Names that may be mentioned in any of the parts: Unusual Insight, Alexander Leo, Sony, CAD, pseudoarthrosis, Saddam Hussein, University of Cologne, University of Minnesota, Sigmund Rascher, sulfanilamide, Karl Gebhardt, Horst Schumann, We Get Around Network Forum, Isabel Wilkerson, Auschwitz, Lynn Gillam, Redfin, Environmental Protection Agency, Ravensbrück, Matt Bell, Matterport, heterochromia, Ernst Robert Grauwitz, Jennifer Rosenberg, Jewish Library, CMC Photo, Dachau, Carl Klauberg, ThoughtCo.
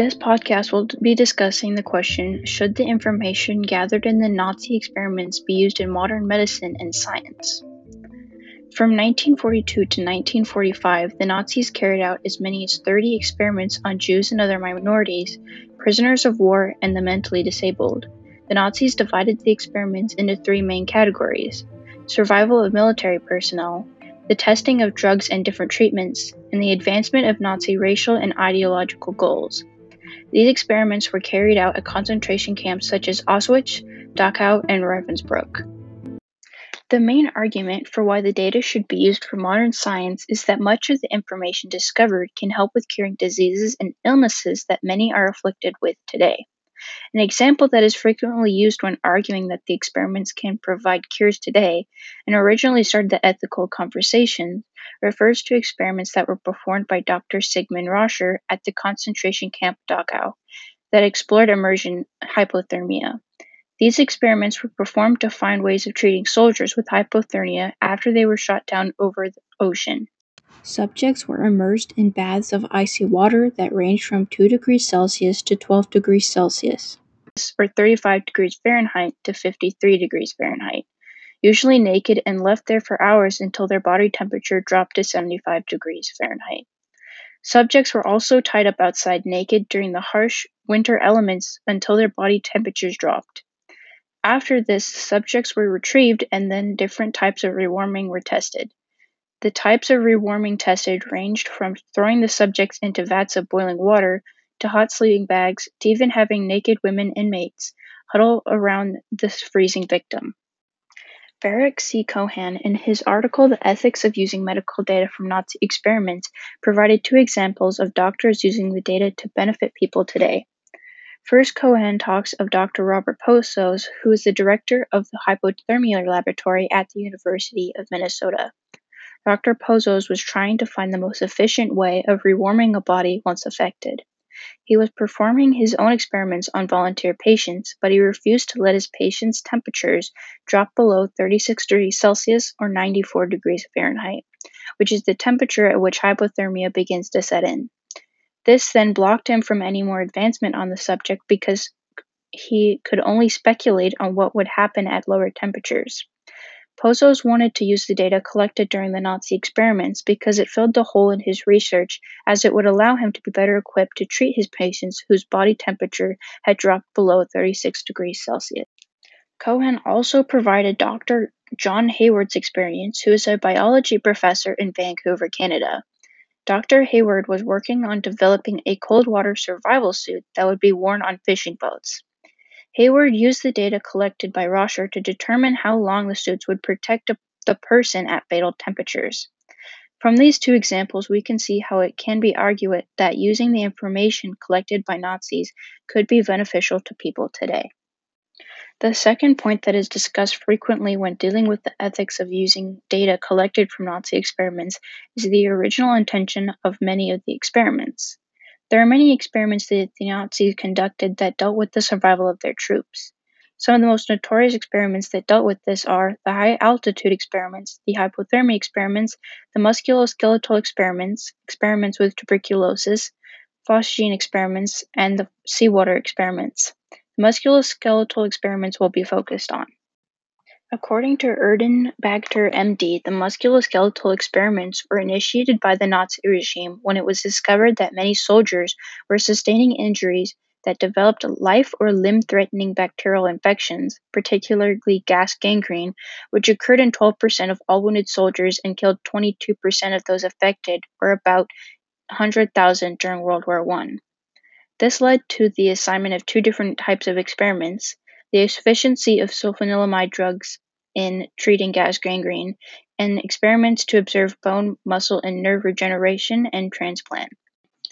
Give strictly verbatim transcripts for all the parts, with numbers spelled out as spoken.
This podcast will be discussing the question, should the information gathered in the Nazi experiments be used in modern medicine and science? From nineteen forty-two to nineteen forty-five, the Nazis carried out as many as thirty experiments on Jews and other minorities, prisoners of war, and the mentally disabled. The Nazis divided the experiments into three main categories: survival of military personnel, the testing of drugs and different treatments, and the advancement of Nazi racial and ideological goals. These experiments were carried out at concentration camps such as Auschwitz, Dachau, and Ravensbrück. The main argument for why the data should be used for modern science is that much of the information discovered can help with curing diseases and illnesses that many are afflicted with today. An example that is frequently used when arguing that the experiments can provide cures today, and originally started the ethical conversation, refers to experiments that were performed by Doctor Sigmund Rascher at the concentration camp Dachau that explored immersion hypothermia. These experiments were performed to find ways of treating soldiers with hypothermia after they were shot down over the ocean. Subjects were immersed in baths of icy water that ranged from two degrees Celsius to twelve degrees Celsius, or thirty-five degrees Fahrenheit to fifty-three degrees Fahrenheit, usually naked and left there for hours until their body temperature dropped to seventy-five degrees Fahrenheit. Subjects were also tied up outside naked during the harsh winter elements until their body temperatures dropped. After this, subjects were retrieved and then different types of rewarming were tested. The types of rewarming tested ranged from throwing the subjects into vats of boiling water, to hot sleeping bags, to even having naked women inmates huddle around the freezing victim. Farrakh C. Cohen, in his article The Ethics of Using Medical Data from Nazi Experiments, provided two examples of doctors using the data to benefit people today. First, Cohen talks of Doctor Robert Pozos, who is the director of the hypothermia laboratory at the University of Minnesota. Doctor Pozos was trying to find the most efficient way of rewarming a body once affected. He was performing his own experiments on volunteer patients, but he refused to let his patients' temperatures drop below thirty-six degrees Celsius or ninety-four degrees Fahrenheit, which is the temperature at which hypothermia begins to set in. This then blocked him from any more advancement on the subject because he could only speculate on what would happen at lower temperatures. Pozos wanted to use the data collected during the Nazi experiments because it filled the hole in his research, as it would allow him to be better equipped to treat his patients whose body temperature had dropped below thirty-six degrees Celsius. Cohen also provided Doctor John Hayward's experience, who is a biology professor in Vancouver, Canada. Doctor Hayward was working on developing a cold water survival suit that would be worn on fishing boats. Hayward used the data collected by Rascher to determine how long the suits would protect a, the person at fatal temperatures. From these two examples, we can see how it can be argued that using the information collected by Nazis could be beneficial to people today. The second point that is discussed frequently when dealing with the ethics of using data collected from Nazi experiments is the original intention of many of the experiments. There are many experiments that the Nazis conducted that dealt with the survival of their troops. Some of the most notorious experiments that dealt with this are the high-altitude experiments, the hypothermia experiments, the musculoskeletal experiments, experiments with tuberculosis, phosgene experiments, and the seawater experiments. The musculoskeletal experiments will be focused on. According to Erden Bagter, M D, the musculoskeletal experiments were initiated by the Nazi regime when it was discovered that many soldiers were sustaining injuries that developed life or limb-threatening bacterial infections, particularly gas gangrene, which occurred in twelve percent of all wounded soldiers and killed twenty-two percent of those affected, or about one hundred thousand during World War One. This led to the assignment of two different types of experiments: the efficiency of sulfanilamide drugs in treating gas gangrene, and experiments to observe bone, muscle, and nerve regeneration and transplant.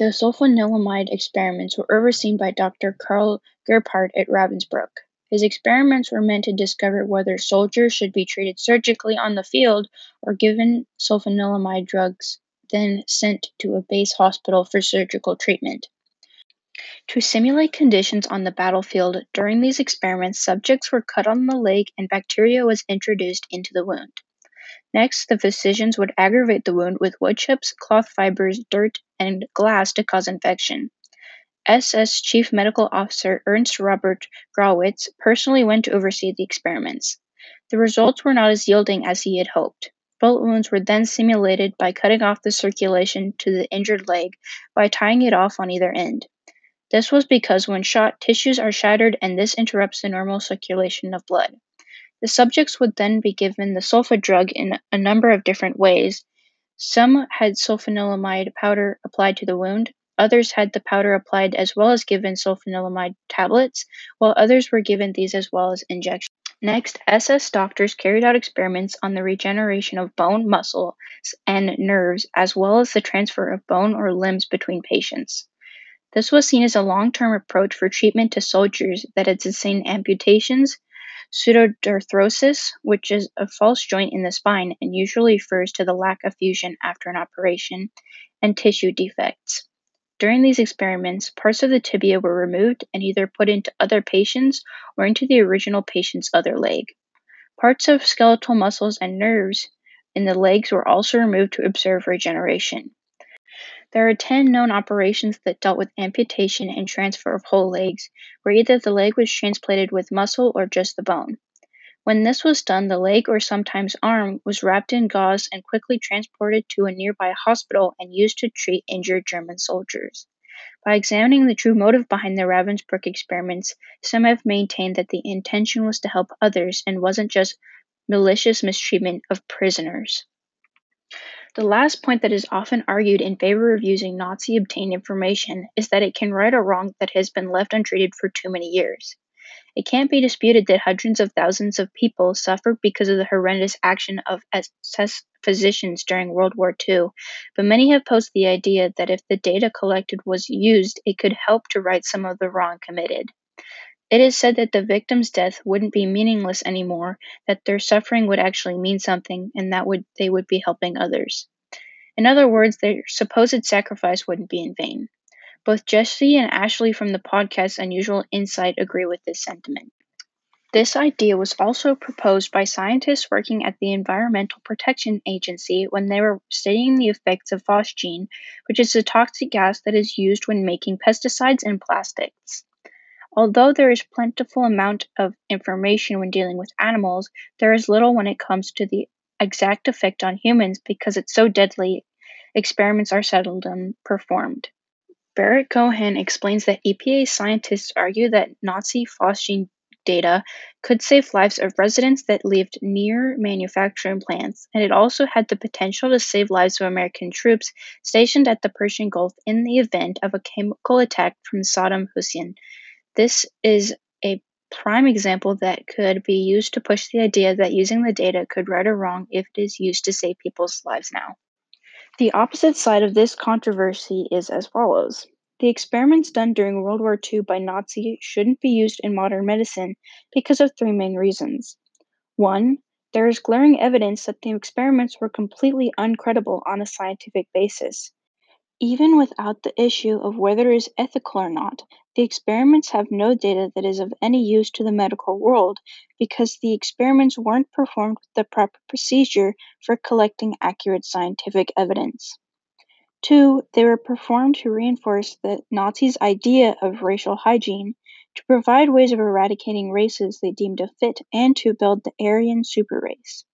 The sulfanilamide experiments were overseen by Doctor Karl Gebhardt at Ravensbrück. His experiments were meant to discover whether soldiers should be treated surgically on the field or given sulfanilamide drugs, then sent to a base hospital for surgical treatment. To simulate conditions on the battlefield, during these experiments, subjects were cut on the leg and bacteria was introduced into the wound. Next, the physicians would aggravate the wound with wood chips, cloth fibers, dirt, and glass to cause infection. S S Chief Medical Officer Ernst Robert Grauwitz personally went to oversee the experiments. The results were not as yielding as he had hoped. Bullet wounds were then simulated by cutting off the circulation to the injured leg by tying it off on either end. This was because when shot, tissues are shattered and this interrupts the normal circulation of blood. The subjects would then be given the sulfa drug in a number of different ways. Some had sulfanilamide powder applied to the wound, others had the powder applied as well as given sulfanilamide tablets, while others were given these as well as injections. Next, S S doctors carried out experiments on the regeneration of bone, muscles, and nerves, as well as the transfer of bone or limbs between patients. This was seen as a long-term approach for treatment to soldiers that had sustained amputations, pseudoarthrosis, which is a false joint in the spine and usually refers to the lack of fusion after an operation, and tissue defects. During these experiments, parts of the tibia were removed and either put into other patients or into the original patient's other leg. Parts of skeletal muscles and nerves in the legs were also removed to observe regeneration. There are ten known operations that dealt with amputation and transfer of whole legs, where either the leg was transplanted with muscle or just the bone. When this was done, the leg or sometimes arm was wrapped in gauze and quickly transported to a nearby hospital and used to treat injured German soldiers. By examining the true motive behind the Ravensbrück experiments, some have maintained that the intention was to help others and wasn't just malicious mistreatment of prisoners. The last point that is often argued in favor of using Nazi-obtained information is that it can right a wrong that has been left untreated for too many years. It can't be disputed that hundreds of thousands of people suffered because of the horrendous action of S S physicians during World War Two, but many have posed the idea that if the data collected was used, it could help to right some of the wrong committed. It is said that the victim's death wouldn't be meaningless anymore, that their suffering would actually mean something, and that would they would be helping others. In other words, their supposed sacrifice wouldn't be in vain. Both Jesse and Ashley from the podcast Unusual Insight agree with this sentiment. This idea was also proposed by scientists working at the Environmental Protection Agency when they were studying the effects of phosgene, which is a toxic gas that is used when making pesticides and plastics. Although there is plentiful amount of information when dealing with animals, there is little when it comes to the exact effect on humans because it's so deadly, experiments are seldom performed. Robert Cohen explains that E P A scientists argue that Nazi phosgene data could save lives of residents that lived near manufacturing plants, and it also had the potential to save lives of American troops stationed at the Persian Gulf in the event of a chemical attack from Saddam Hussein. This is a prime example that could be used to push the idea that using the data could right or wrong if it is used to save people's lives now. The opposite side of this controversy is as follows. The experiments done during World War Two by Nazis shouldn't be used in modern medicine because of three main reasons. One, there is glaring evidence that the experiments were completely uncredible on a scientific basis. Even without the issue of whether it is ethical or not, the experiments have no data that is of any use to the medical world because the experiments weren't performed with the proper procedure for collecting accurate scientific evidence. Two, they were performed to reinforce the Nazis' idea of racial hygiene, to provide ways of eradicating races they deemed a fit, and to build the Aryan super race.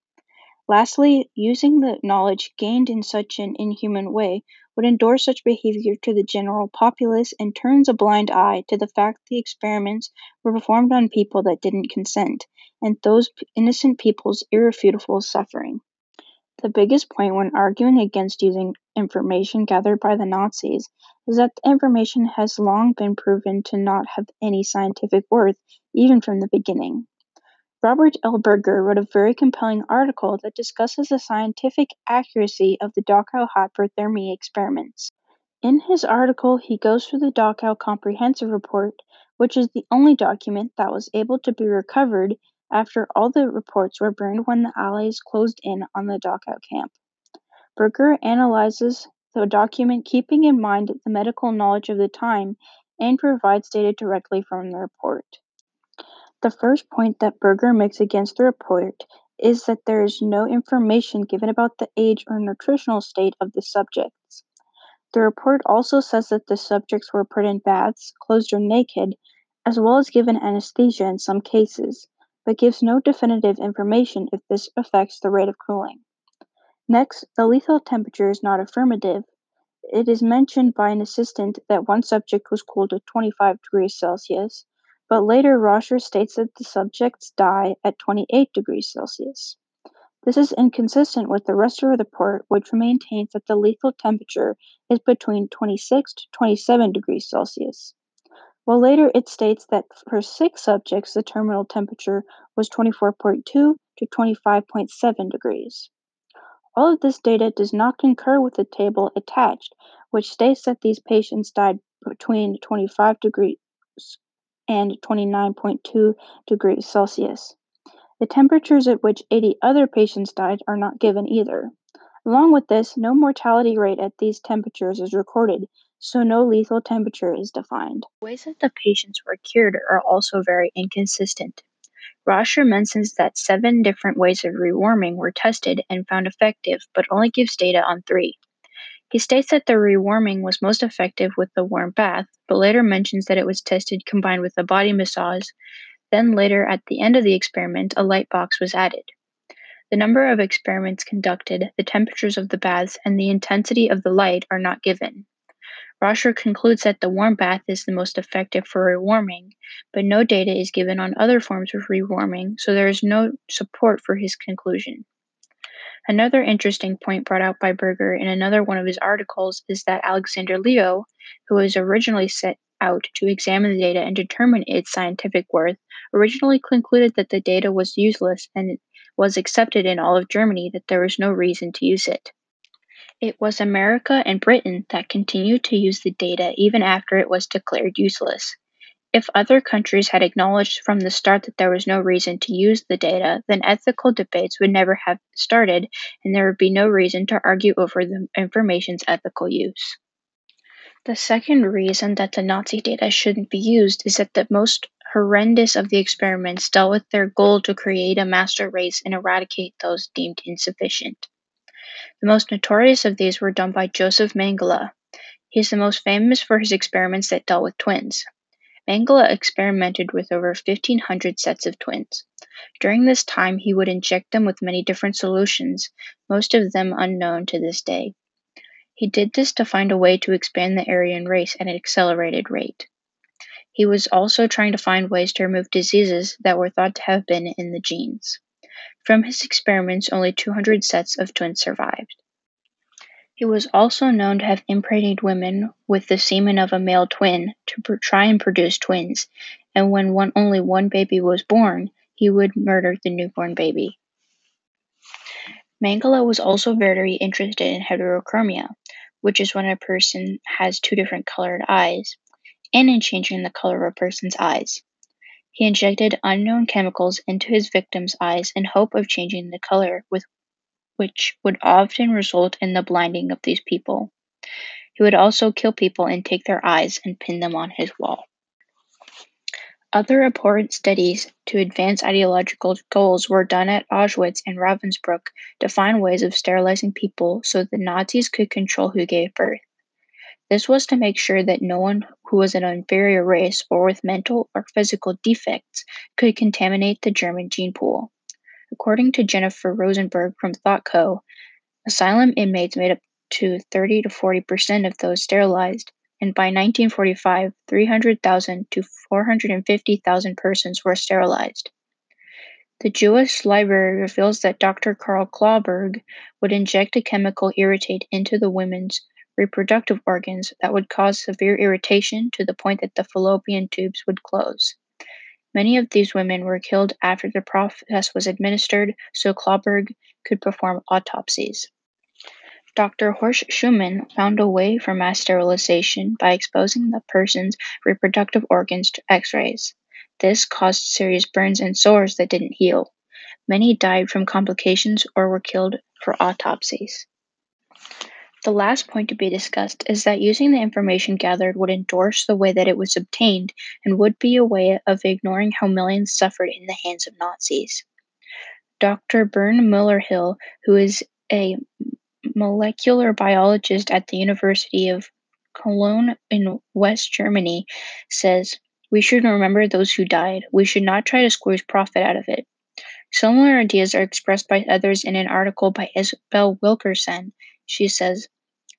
Lastly, using the knowledge gained in such an inhuman way would endorse such behavior to the general populace and turns a blind eye to the fact the experiments were performed on people that didn't consent, and those innocent people's irrefutable suffering. The biggest point when arguing against using information gathered by the Nazis is that the information has long been proven to not have any scientific worth, even from the beginning. Robert L. Berger wrote a very compelling article that discusses the scientific accuracy of the Dachau hyperthermia experiments. In his article, he goes through the Dachau Comprehensive Report, which is the only document that was able to be recovered after all the reports were burned when the Allies closed in on the Dachau camp. Berger analyzes the document keeping in mind the medical knowledge of the time and provides data directly from the report. The first point that Berger makes against the report is that there is no information given about the age or nutritional state of the subjects. The report also says that the subjects were put in baths, clothed or naked, as well as given anesthesia in some cases, but gives no definitive information if this affects the rate of cooling. Next, the lethal temperature is not affirmative. It is mentioned by an assistant that one subject was cooled to twenty-five degrees Celsius, but later Rascher states that the subjects die at twenty-eight degrees Celsius. This is inconsistent with the rest of the report, which maintains that the lethal temperature is between twenty-six to twenty-seven degrees Celsius. While later it states that for six subjects, the terminal temperature was twenty-four point two to twenty-five point seven degrees. All of this data does not concur with the table attached, which states that these patients died between twenty-five degrees and twenty-nine point two degrees Celsius. The temperatures at which eighty other patients died are not given either. Along with this, no mortality rate at these temperatures is recorded, so no lethal temperature is defined. The ways that the patients were cured are also very inconsistent. Rascher mentions that seven different ways of rewarming were tested and found effective, but only gives data on three. He states that the rewarming was most effective with the warm bath, but later mentions that it was tested combined with a body massage. Then later, at the end of the experiment, a light box was added. The number of experiments conducted, the temperatures of the baths, and the intensity of the light are not given. Rascher concludes that the warm bath is the most effective for rewarming, but no data is given on other forms of rewarming, so there is no support for his conclusion. Another interesting point brought out by Berger in another one of his articles is that Alexander Leo, who was originally set out to examine the data and determine its scientific worth, originally concluded that the data was useless and it was accepted in all of Germany that there was no reason to use it. It was America and Britain that continued to use the data even after it was declared useless. If other countries had acknowledged from the start that there was no reason to use the data, then ethical debates would never have started, and there would be no reason to argue over the information's ethical use. The second reason that the Nazi data shouldn't be used is that the most horrendous of the experiments dealt with their goal to create a master race and eradicate those deemed insufficient. The most notorious of these were done by Josef Mengele. He is the most famous for his experiments that dealt with twins. Mengele experimented with over fifteen hundred sets of twins. During this time, he would inject them with many different solutions, most of them unknown to this day. He did this to find a way to expand the Aryan race at an accelerated rate. He was also trying to find ways to remove diseases that were thought to have been in the genes. From his experiments, only two hundred sets of twins survived. He was also known to have impregnated women with the semen of a male twin to pr- try and produce twins, and when one, only one baby was born, he would murder the newborn baby. Mengele was also very interested in heterochromia, which is when a person has two different colored eyes, and in changing the color of a person's eyes. He injected unknown chemicals into his victims' eyes in hope of changing the color, with, which would often result in the blinding of these people. He would also kill people and take their eyes and pin them on his wall. Other important studies to advance ideological goals were done at Auschwitz and Ravensbrück to find ways of sterilizing people so the Nazis could control who gave birth. This was to make sure that no one who was an inferior race or with mental or physical defects could contaminate the German gene pool. According to Jennifer Rosenberg from ThoughtCo, asylum inmates made up to thirty to forty percent of those sterilized, and by nineteen forty-five, three hundred thousand to four hundred fifty thousand persons were sterilized. The Jewish Library reveals that Doctor Carl Klauberg would inject a chemical irritant into the women's reproductive organs that would cause severe irritation to the point that the fallopian tubes would close. Many of these women were killed after the process was administered so Klauberg could perform autopsies. Doctor Horst Schumann found a way for mass sterilization by exposing the person's reproductive organs to x-rays. This caused serious burns and sores that didn't heal. Many died from complications or were killed for autopsies. The last point to be discussed is that using the information gathered would endorse the way that it was obtained and would be a way of ignoring how millions suffered in the hands of Nazis. Doctor Benno Müller-Hill, who is a molecular biologist at the University of Cologne in West Germany, says, "We should remember those who died. We should not try to squeeze profit out of it." Similar ideas are expressed by others in an article by Isabel Wilkerson. She says,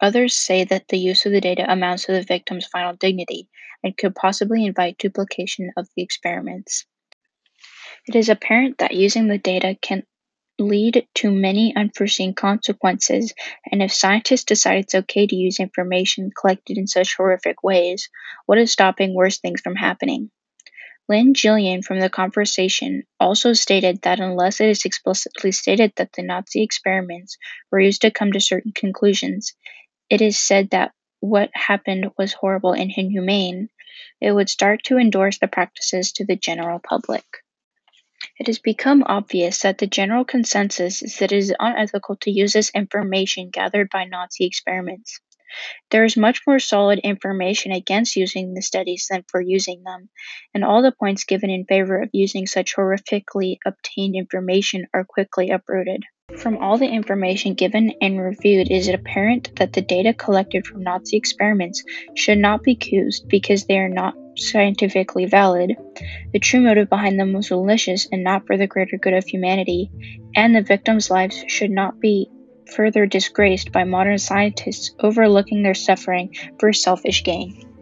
"Others say that the use of the data amounts to the victim's final dignity and could possibly invite duplication of the experiments." It is apparent that using the data can lead to many unforeseen consequences, and if scientists decide it's okay to use information collected in such horrific ways, what is stopping worse things from happening? Lynn Gillam from The Conversation also stated that unless it is explicitly stated that the Nazi experiments were used to come to certain conclusions, it is said that what happened was horrible and inhumane, it would start to endorse the practices to the general public. It has become obvious that the general consensus is that it is unethical to use this information gathered by Nazi experiments. There is much more solid information against using the studies than for using them, and all the points given in favor of using such horrifically obtained information are quickly uprooted. From all the information given and reviewed, it is apparent that the data collected from Nazi experiments should not be used because they are not scientifically valid. The true motive behind them was malicious and not for the greater good of humanity, and the victims' lives should not be further disgraced by modern scientists overlooking their suffering for selfish gain.